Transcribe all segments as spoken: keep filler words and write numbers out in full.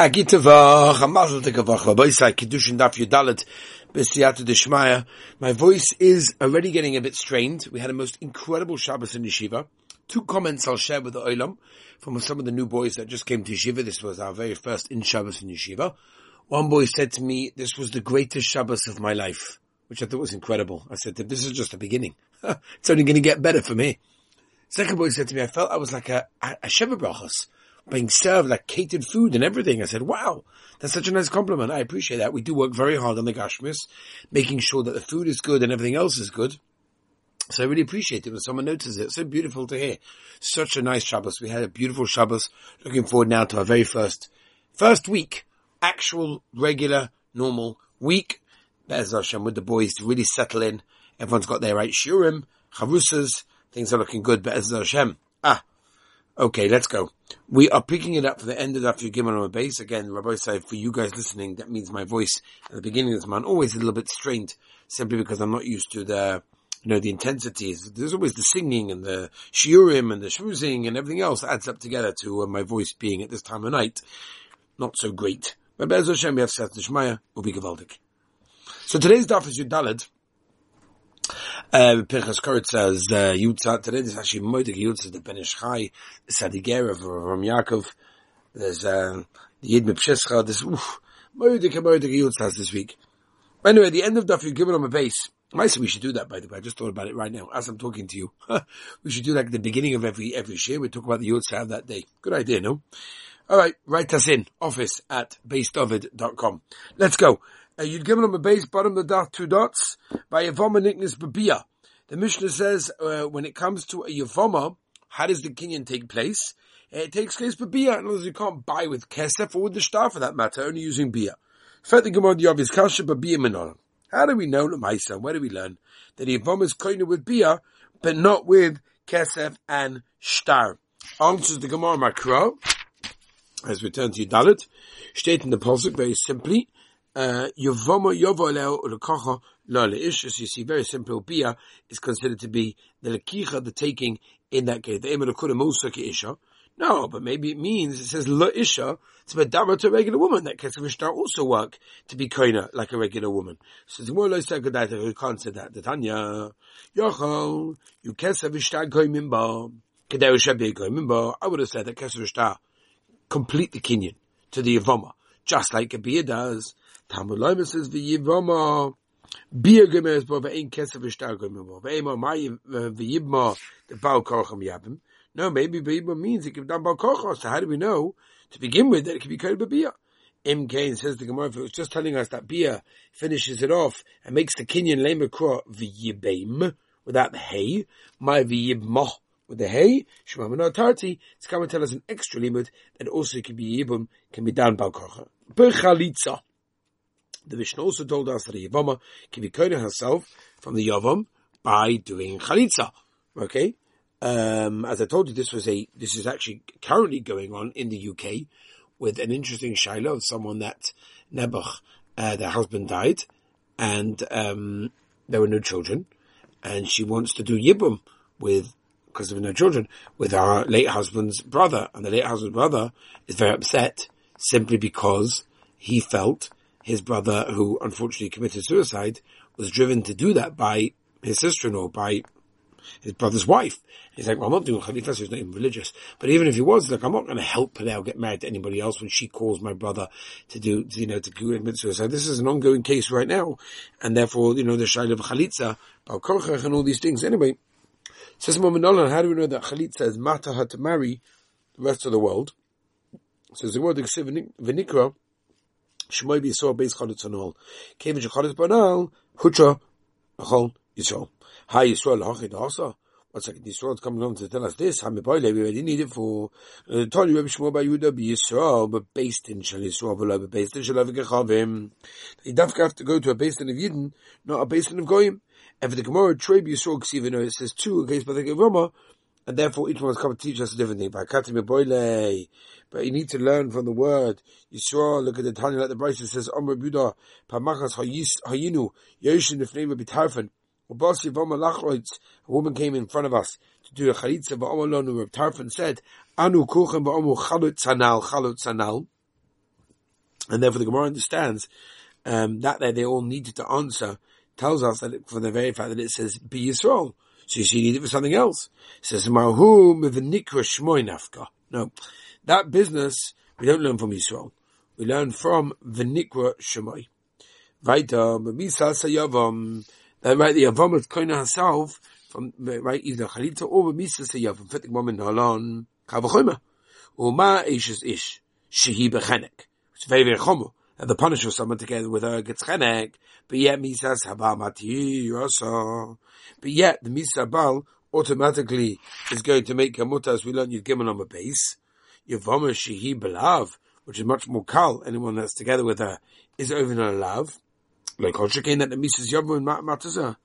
My voice is already getting a bit strained. We had a most incredible Shabbos in Yeshiva. Two comments I'll share with the Olam from some of the new boys that just came to Yeshiva. This was our very first in Shabbos in Yeshiva. One boy said to me, this was the greatest Shabbos of my life, which I thought was incredible. I said to him, this is just the beginning. It's only going to get better for me. Second boy said to me, I felt I was like a, a, a Sheva Brachos, being served like catered food and everything. I said, wow, that's such a nice compliment. I appreciate that. We do work very hard on the gashmis, making sure that the food is good and everything else is good. So I really appreciate it when someone notices it. It's so beautiful to hear. Such a nice Shabbos. We had a beautiful Shabbos. Looking forward now to our very first, first week, actual, regular, normal week. Be'ezras Hashem with the boys to really settle in. Everyone's got their right shurim, harusas. Things are looking good. Be'ezras Hashem. Ah. Okay, let's go. We are picking it up for the end of that few Gemara on a base. Again, Rabbi said, for you guys listening, that means my voice at the beginning of this month always a little bit strained, simply because I'm not used to the, you know, the intensities. There's always the singing and the shiurim and the shmoozing and everything else adds up together to uh, my voice being at this time of night not so great. But Be'ezras Hashem, we have Seth Nishmaya, Ubi Gevaldik. So today's Daf is Yudalad. Uh, Pinchas Koritza's, uh, Yutzat. Today there's actually Moedik Yutzat, the Ben Ishchai, the Sadiger of Ram Yaakov. There's, uh, the Yid Mepshescha. There's, oof, Moedik and Moedik Yutzat this week. Anyway, at the end of Daf, you've given them a base. I said we should do that, by the way. I just thought about it right now, as I'm talking to you. We should do that at the beginning of every, every year. We talk about the Yutzat of that day. Good idea, no? Alright, write us in. Office at basedovid dot com. Let's go. Uh, you'd given them a base, bottom of the dot, two dots, by Yavoma nickness Babia. The Mishnah says, uh, when it comes to a Yavoma, how does the Kinyan take place? It takes place Babia, in other words, you can't buy with Kesef or with the Shtar for that matter, only using Bia. How do we know, Lamaisa, where do we learn that Yavoma is coined with Bia, but not with Kesef and Shtar? Answers the Gemara Makra, as we turn to Yudalit, stated in the Pasuk very simply, Uh, Yavoma Yovo Leo or kocha la leish. You see, very simple. Bia is considered to be the lakira, the taking in that case. The emir akuda musaki isha. No, but maybe it means it says la isha. It's a dama to a regular woman. That case of shtar also work to be koina like a regular woman. So it's more like that. You can't say that. The Tanya yochol you kesef shtar goyim ba kedai ushabi goyim ba. I would have said that kesef shtar complete the kinyan to the Yavoma, just like a bia does. Tamulaima says v'yivama bia gemes bo ve'ein kesef v'shtar gemes bo ve'ema mai v'yibma the bal kocham yabim. No, maybe v'yibma means it can be done bal kocham. So how do we know to begin with that it can be called bia? M K says the Gemara, if it was just telling us that bia finishes it off and makes the kinyan lemakra v'yibem without the hay, my v'yibma with the hay, shemamana tarti. It's come and tell us an extra limit that also can be yibum, can be done bal kocham per Khalitza. The Mishnah also told us that the Yavoma can be koinah herself from the Yavam by doing Khalitza. Okay? Um, as I told you, this was a, this is actually currently going on in the U K with an interesting Shaila of someone that Nebuch, uh, their husband died and, um, there were no children and she wants to do Yibum with, because there were no children, with her late husband's brother. And the late husband's brother is very upset simply because he felt his brother, who unfortunately committed suicide, was driven to do that by his sister-in-law, by his brother's wife. He's like, well, I'm not doing Khalifa, so he's not even religious. But even if he was, like, I'm not going to help Hillel get married to anybody else when she calls my brother to do, to, you know, to commit suicide. This is an ongoing case right now. And therefore, you know, the Shaila of Khalitza, Bal Kochach, and all these things. Anyway, says Momin, how do we know that Khalitza is Mataha to marry the rest of the world? Says the word, Vinikra, shmoi yisrael base chalitz anol. Kevin shachalitz banal hucha achol yisrael. Hi yisrael hachid asa. One second, Yisrael's coming along to tell us this. Hamiboyle, we already need it for the Tanya Reb Shmuel by Yehuda be Yisrael, but based in Shal Yisrael, but based in Shalav Gechavim. They dafka have to go to a basin of Yidden, not a basin of Goyim. And for the Gemara, Treb Yisrael Ksivino, it says two against by the Gemara. And therefore, each one's come to teach us a different thing. But you need to learn from the word. Yisrael, look at the Tanya, like the Bryce, it says, Amr Buddha, Pamachas Hayinu, Yoshin, if name would be Tarfan. A woman came in front of us to do a Khalitza, but Amalonu, Reb Tarfan said, Anu Kuchen, but Amu Chalot Sanal, Chalot Sanal. And therefore the Gemara understands um, that they all needed to answer, tells us that it, from the very fact that it says, be Yisrael. So you see, you need it for something else. It says, Marhum with the nikkur shmoi nafka. No, that business, we don't learn from Yisrael. We learn from the nikkur shmoi. Right, uh, Yavam. Then right, the Yavam with koina herself, from, right, either Khalitza or Misas Yavam, fitting woman, Nalan, Kavachoima. Uma ish is ish, shehi bechenek. It's very, very chomo. And the punisher, someone together with her, gets chenek. But yet, Misas Habamati, Rasa. But yet, the Misabal automatically is going to make Kamuta, as we learn, you've given on a base. Yavoma shehi belav, which is much more kal, anyone that's together with her, is over in her love. Like, I'll check in that the Mises Yavu and Matazah.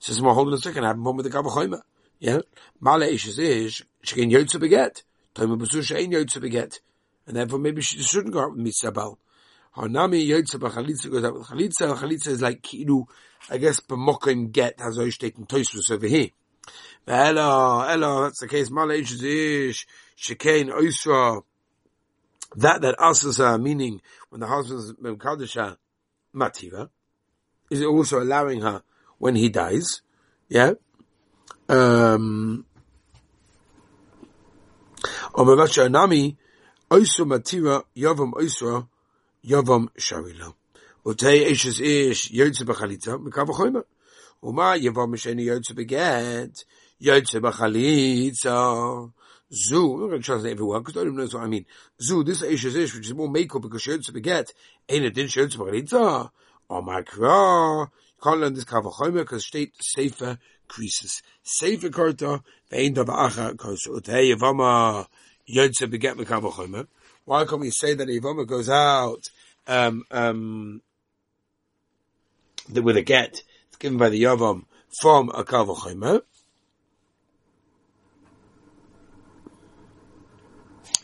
Says, we're holding a second, I have one with the Gabachoyma. Yeah? Mala ish is ish, she can yotza beget. Toma Basusha ain't yotza beget. And therefore maybe she shouldn't go out with Misabal. Hanami yotza ba Khalitza goes out with Khalitza. Khalitza is like Kidu, I guess, Bamokim get, has Oish taken Tosus over here. Ella, Ella, that's the case. Mala ish is ish, she can Oisra. That, that asasa, meaning when the husband is Memkadisha Mativa, is also allowing her when he dies, yeah? Um, Omavasha Anami, Oisra Mativa, Yavam Oisra, Yavam Sharila. Otei Eshes Ish, Yotze Bachalita, Mekavachoyma. Uma Yavam Mesheni Yotze Beget, Yotze Bachalita. Zu, I'm not going to translate every word because nobody knows what I mean. Zu, this ish is ish, which is more makeup because she owns to beget. Ain't it din she owns to begetza? Oh my God. You can't learn this kavachomer because state safer creases. Safer karta, vein dava'acha, because utei Yavoma, yod to beget me kavachomer. Why can't we say that Yavoma goes out, um, um, with a get, it's given by the Yavam from a kavachomer?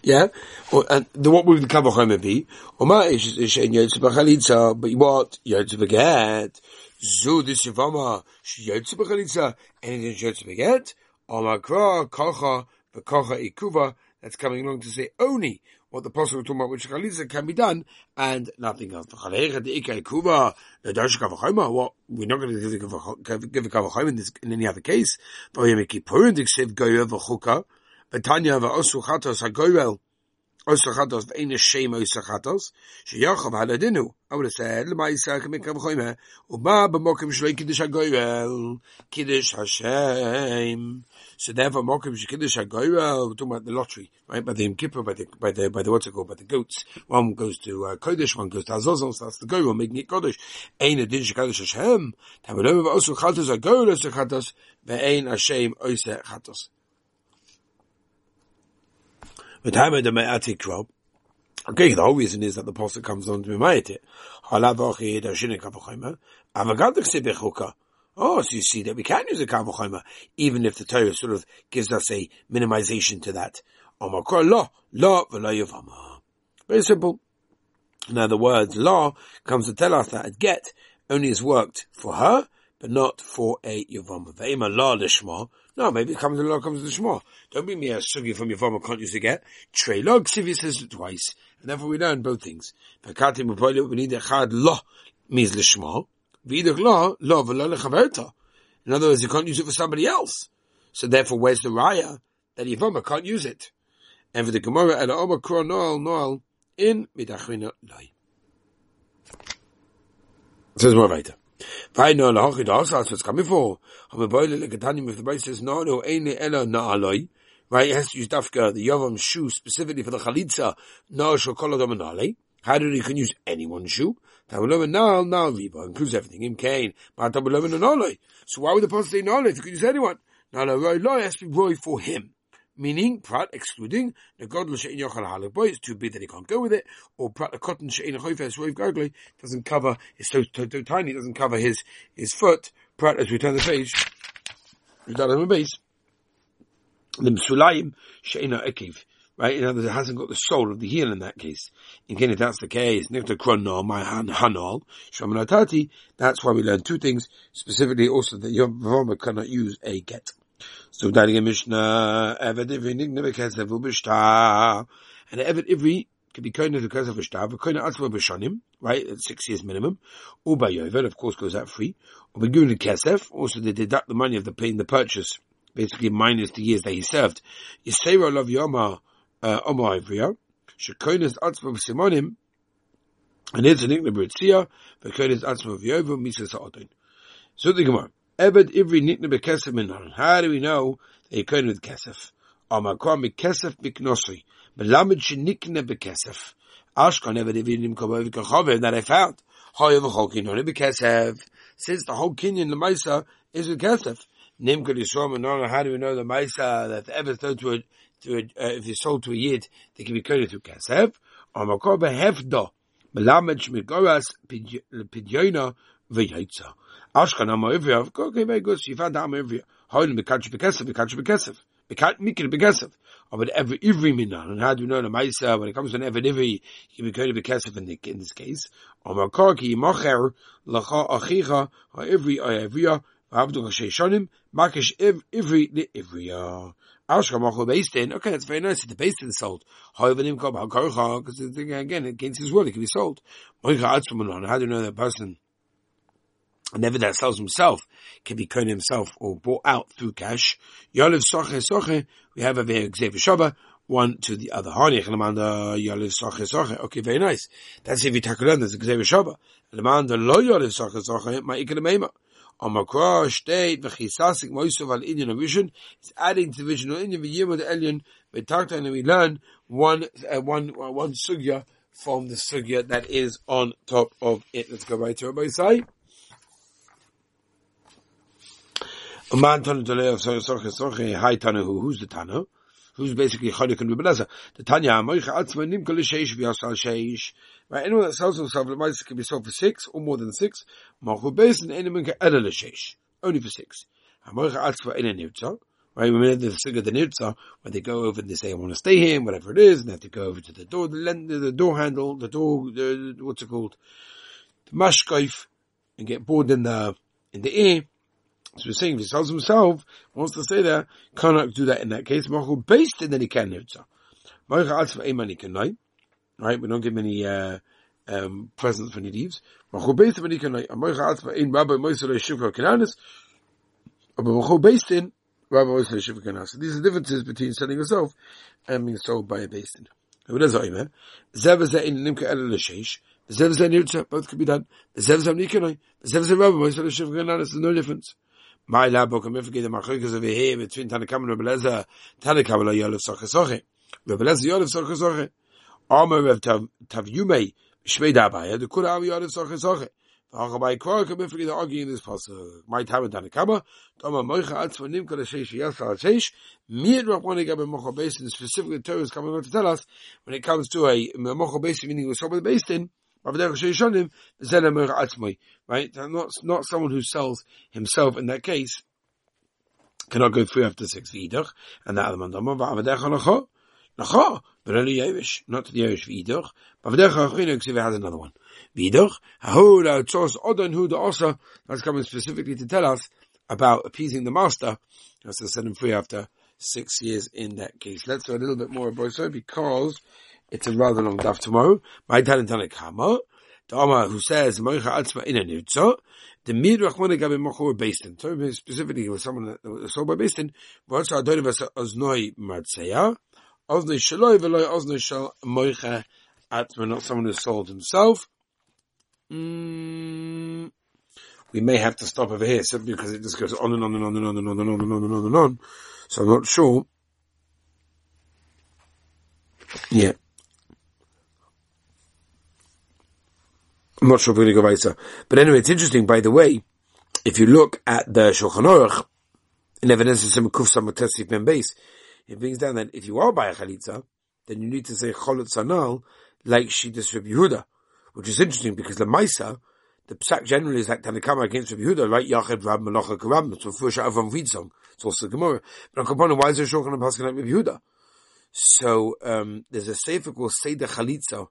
Yeah, or, and the, what would the kavachomer be? Oma ish ish ein yotze b'chalitza, but what yotze beget? Zu this Yavoma she yotze b'chalitza, anything she yotze beget? Oma kra kocha v'kocha ikuva. That's coming along to say only what the possible talking about which Khalitza can be done and nothing else. V'chalecha deika ikuva l'dash kavachomer. What we're not going to give give a kavachomer in this in any other case. Babia mekipurin diksev goyer v'chuka. Tanya v'osuchatos hagoyel, osuchatos v'einish shem osuchatos. Sheyachav haladinu. I would have said lemaisa kamei kavachomer. Uma b'mokim shloi kiddush hagoyel, kiddush Hashem. So therefore, mokim she kiddush hagoyel. We're talking about the lottery, right? By the Yom Kippur, by the by the by the what's it called? By the goats. One goes to uh, Kodesh, one goes to Azazon. So that's the goyel making it Kodesh. Ein adin she kiddush Hashem. Tamalom v'osuchatos hagoyel osuchatos v'ein Hashem osuchatos. Okay, the whole reason is that the pasuk comes on to be made it. Oh, so you see that we can use a kavachomer, even if the Torah sort of gives us a minimization to that. Very simple. Now the word la comes to tell us that a get only has worked for her, but not for a Yavoma. No, maybe it comes to the law, comes to the shmoi. Don't bring me a sugi from Yavoma, can't use a get. Trey log, sivi says it twice. And therefore we learn both things. V'kati m'poyle, we need a chad lo, means the shmoi. V'idach lo, lo v'lo lechaverta. In other words, you can't use it for somebody else. So therefore, where's the raya that Yavoma can't use it? And for the Gemara, el ha'oma kro noel noel, in midachrina loi. Says more later. I know the hochid also that's coming for. I'm a boiler like a Tanya if the Bible says no, no, ain't ella na aloi. Right, it has to use dafka the Yavam shoe specifically for the Khalitza. No, shokolo dominale. How do you can use anyone's shoe? Tabulomen na na riba includes everything. Im kain, but tabulomen na aloi. So why would the person say na aloi if you could use anyone? Na aloi aloi has to be roy for him. Meaning, prat, excluding, the godless she'in yochal halak boy, it's too big that he can't go with it, or prat, the cotton she'in yochayfes roiv gargly, doesn't cover, it's so, so, so tiny, it doesn't cover his, his foot. Prat, as we turn the page, we don't have a base. Lim sulayim she'in ha'ekiv. Right, in other words, it hasn't got the soul of the heel in that case. In case that's the case, nifta kronol, my han, hanol, shamanatati, that's why we learn two things, specifically also that Yavoma cannot use a get. So that again, Mishnah, Eved Ivri, Nigneva Kesef, Ubishtar, and Eved Ivri to be koined the kesef of shtar, but koined atzma b'shanim, right? That's six years minimum. Uba yovel, of course, goes out free. Uba given the kesef, also they deduct the money of the paying the purchase, basically minus the years that he served. Yisrael love Yoma, uh, Uma Ivriya, she koined atzma b'simonim, and it's an ignorant seer, but koined atzma b'yovel, misas ha'odon. So the Gemara. Ebed Ivri Nikna Bekesef Minon. How do we know that you're koined with kesef? Amakwa Mikesef Miknosri. Melamed She Nikna Bekesef. Ashkan Ebed Ivri Nimkobovi Kachovev that I found. Hoyev Chokin Hone Bekesef. Since the whole Kinyan, the Maisa, is with kesef. Nimkod Yisrael Minon. How do we know the Maisa that the Ebed sold to a, to a, uh, if it's sold to a Yid, they can be koined through kesef? Amakwa Behefdo. Melamed She Mikoras Pidyoina V'yotza. Ashkan Amoivia, okay, very good. So you found Amoivia. Holy Mikach Bekesef, Mikach Bekesef. Mikach Mikach Bekesef. Or with every Ivri Minan. And how do you know the Maisa? When it comes to an Evan Ivri, you can be going to Bekesef in this case. Omakaki Mocher, Lacha Achicha, or Ivri Oyavia, Abdul Sheshonim, Makish Ivri the Ivria. Ashkan Mocho Basin. Okay, that's very nice. The Basin is sold. However, Nimkob Hakocha, because the thing again, against his word, it can be sold. Mocha Atzumunan. How do you know that person? And never that sells himself can be koined himself or bought out through cash. Yalev soche soche. We have over here Xavier Shaba, one to the other. Hani Lamanda Yalev soche soche. Okay, very nice. That's if you tackle on that's Xavier Shaba. Lamanda lo Yalev soche soche. My ikademema. On my cross state v'chisasik moisav al Indian vision. It's adding to the vision of Indian v'yim with the alien. We talked and we learn one uh, one uh, one sugya from the sugya that is on top of it. Let's go right to Rabbi Isai. Man Tanu Delay of Soche Soche, Hi Tanahu, who's the Tanu? Who's basically Chodik and Ribeleza? The Tanya, Moich Atzman, Nimkal Sheish, Vyasal Sheish. Right, anyone that sells himself, the mice can be sold for six or more than six. Machu Basin, anyone can add a Sheish. Only for six. Moich Atzman in a Nirtza. Right, we made the Sigurd the Nirtza, when they go over and they say, I want to stay here, whatever it is, and they have to go over to the door, the, the door handle, the door, the, what's it called? The Mashkaif, and get bored in the, in the air. So we're saying if he sells himself, wants to say that, cannot do that in that case. Machu based and then he can nirtza. Machu atzva eman nikanai. Right? We don't give him any uh, um, presents when he leaves. Machu based and nikanai. Machu atzva ein rabbi moisel shivka kananis. Machu based in rabbi moisel shivka kananis. So these are the differences between selling yourself and being sold by a based in. What does that mean? Zevza in nimka el l'sheish. Zevza nirtza. Both can be done. Zevza nikanai. Zevza rabbi moisel shivka kananis. There's no difference. My lab book, I'm going to forget the machoikas over here between Tanakam and Rebeleza. Tanakam and Yolov Sochesoche. Rebeleza Yolov Sochesoche. Armor of Tavyume, Shmedabaya, the Kura Yolov Sochesoche. The Hakabai Kork, I'm going to forget the arguing in this passage. My time in Tanakama, Toma Mocha Ads for Nimka Shesh Yasal Shesh, me and Raponiga Mocha Basin, specifically Torah is coming on to tell us when it comes to a Mocha Basin, meaning with someone based in. Right? Not, not someone who sells himself in that case cannot go free after six v'idach, and that other man dama v'avadecha nacha, but only yevish, not to the yevish v'idach. V'avadecha achinu ksiva has another one. V'idach ha'hoda tzos odon hu da'asa. That's coming specifically to tell us about appeasing the master, as to set him free after six years in that case. Let's do a little bit more about so because. It's a rather long daf tomorrow. My talent Tanakama, the Ama who says Mocha Atzma in a Nirtza, the Midrachmana Gabi Mochor Basin. So specifically with someone that was sold by Basin, but also Adonivas Oznoi Martseya, Oznoi Shaloi Veloi Oznoi Shal Mocha Atzma, not someone who sold himself. Mm. We may have to stop over here simply because it just goes on and on and on and on and on and on and on and on and on. So I'm not sure. Yeah. I'm not sure if we're going to go weiter. But anyway, it's interesting, by the way, if you look at the Shulchan Aruch, in Evidence of Kuf Samatesi Ben Beis, it brings down that if you are by a Khalitza, then you need to say Cholotza Nal, like she does Rabbi Yehuda, which is interesting because the Maisa, the Psak generally is like Tanakama against Rabbi Yehuda, like Yached Rab Malacha Karab, it's also the Gemara. But on Kapana, why is there Shulchan and Paskin like Rabbi Yehuda? So, um, there's a sefer called Seder Khalitza,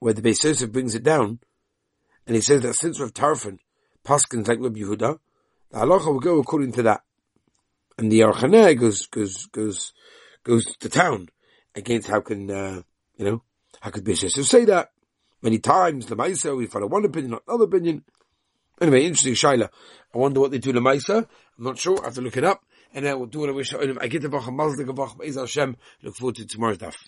where the Beis brings it down, and he says that since we have Tarfon, Paskins like Rabbi Yehuda, the halacha will go according to that. And the Archaneh goes, goes, goes, goes to town against how can, uh, you know, HaKadosh Baruch Hu say that. Many times, the Maisa, we follow one opinion, not another opinion. Anyway, interesting Shaila. I wonder what they do to Maisa. I'm not sure. I have to look it up. And I will do what I wish. I get the Baruch HaMazda, Baruch Be'ezras Hashem. Look forward to tomorrow's Daf.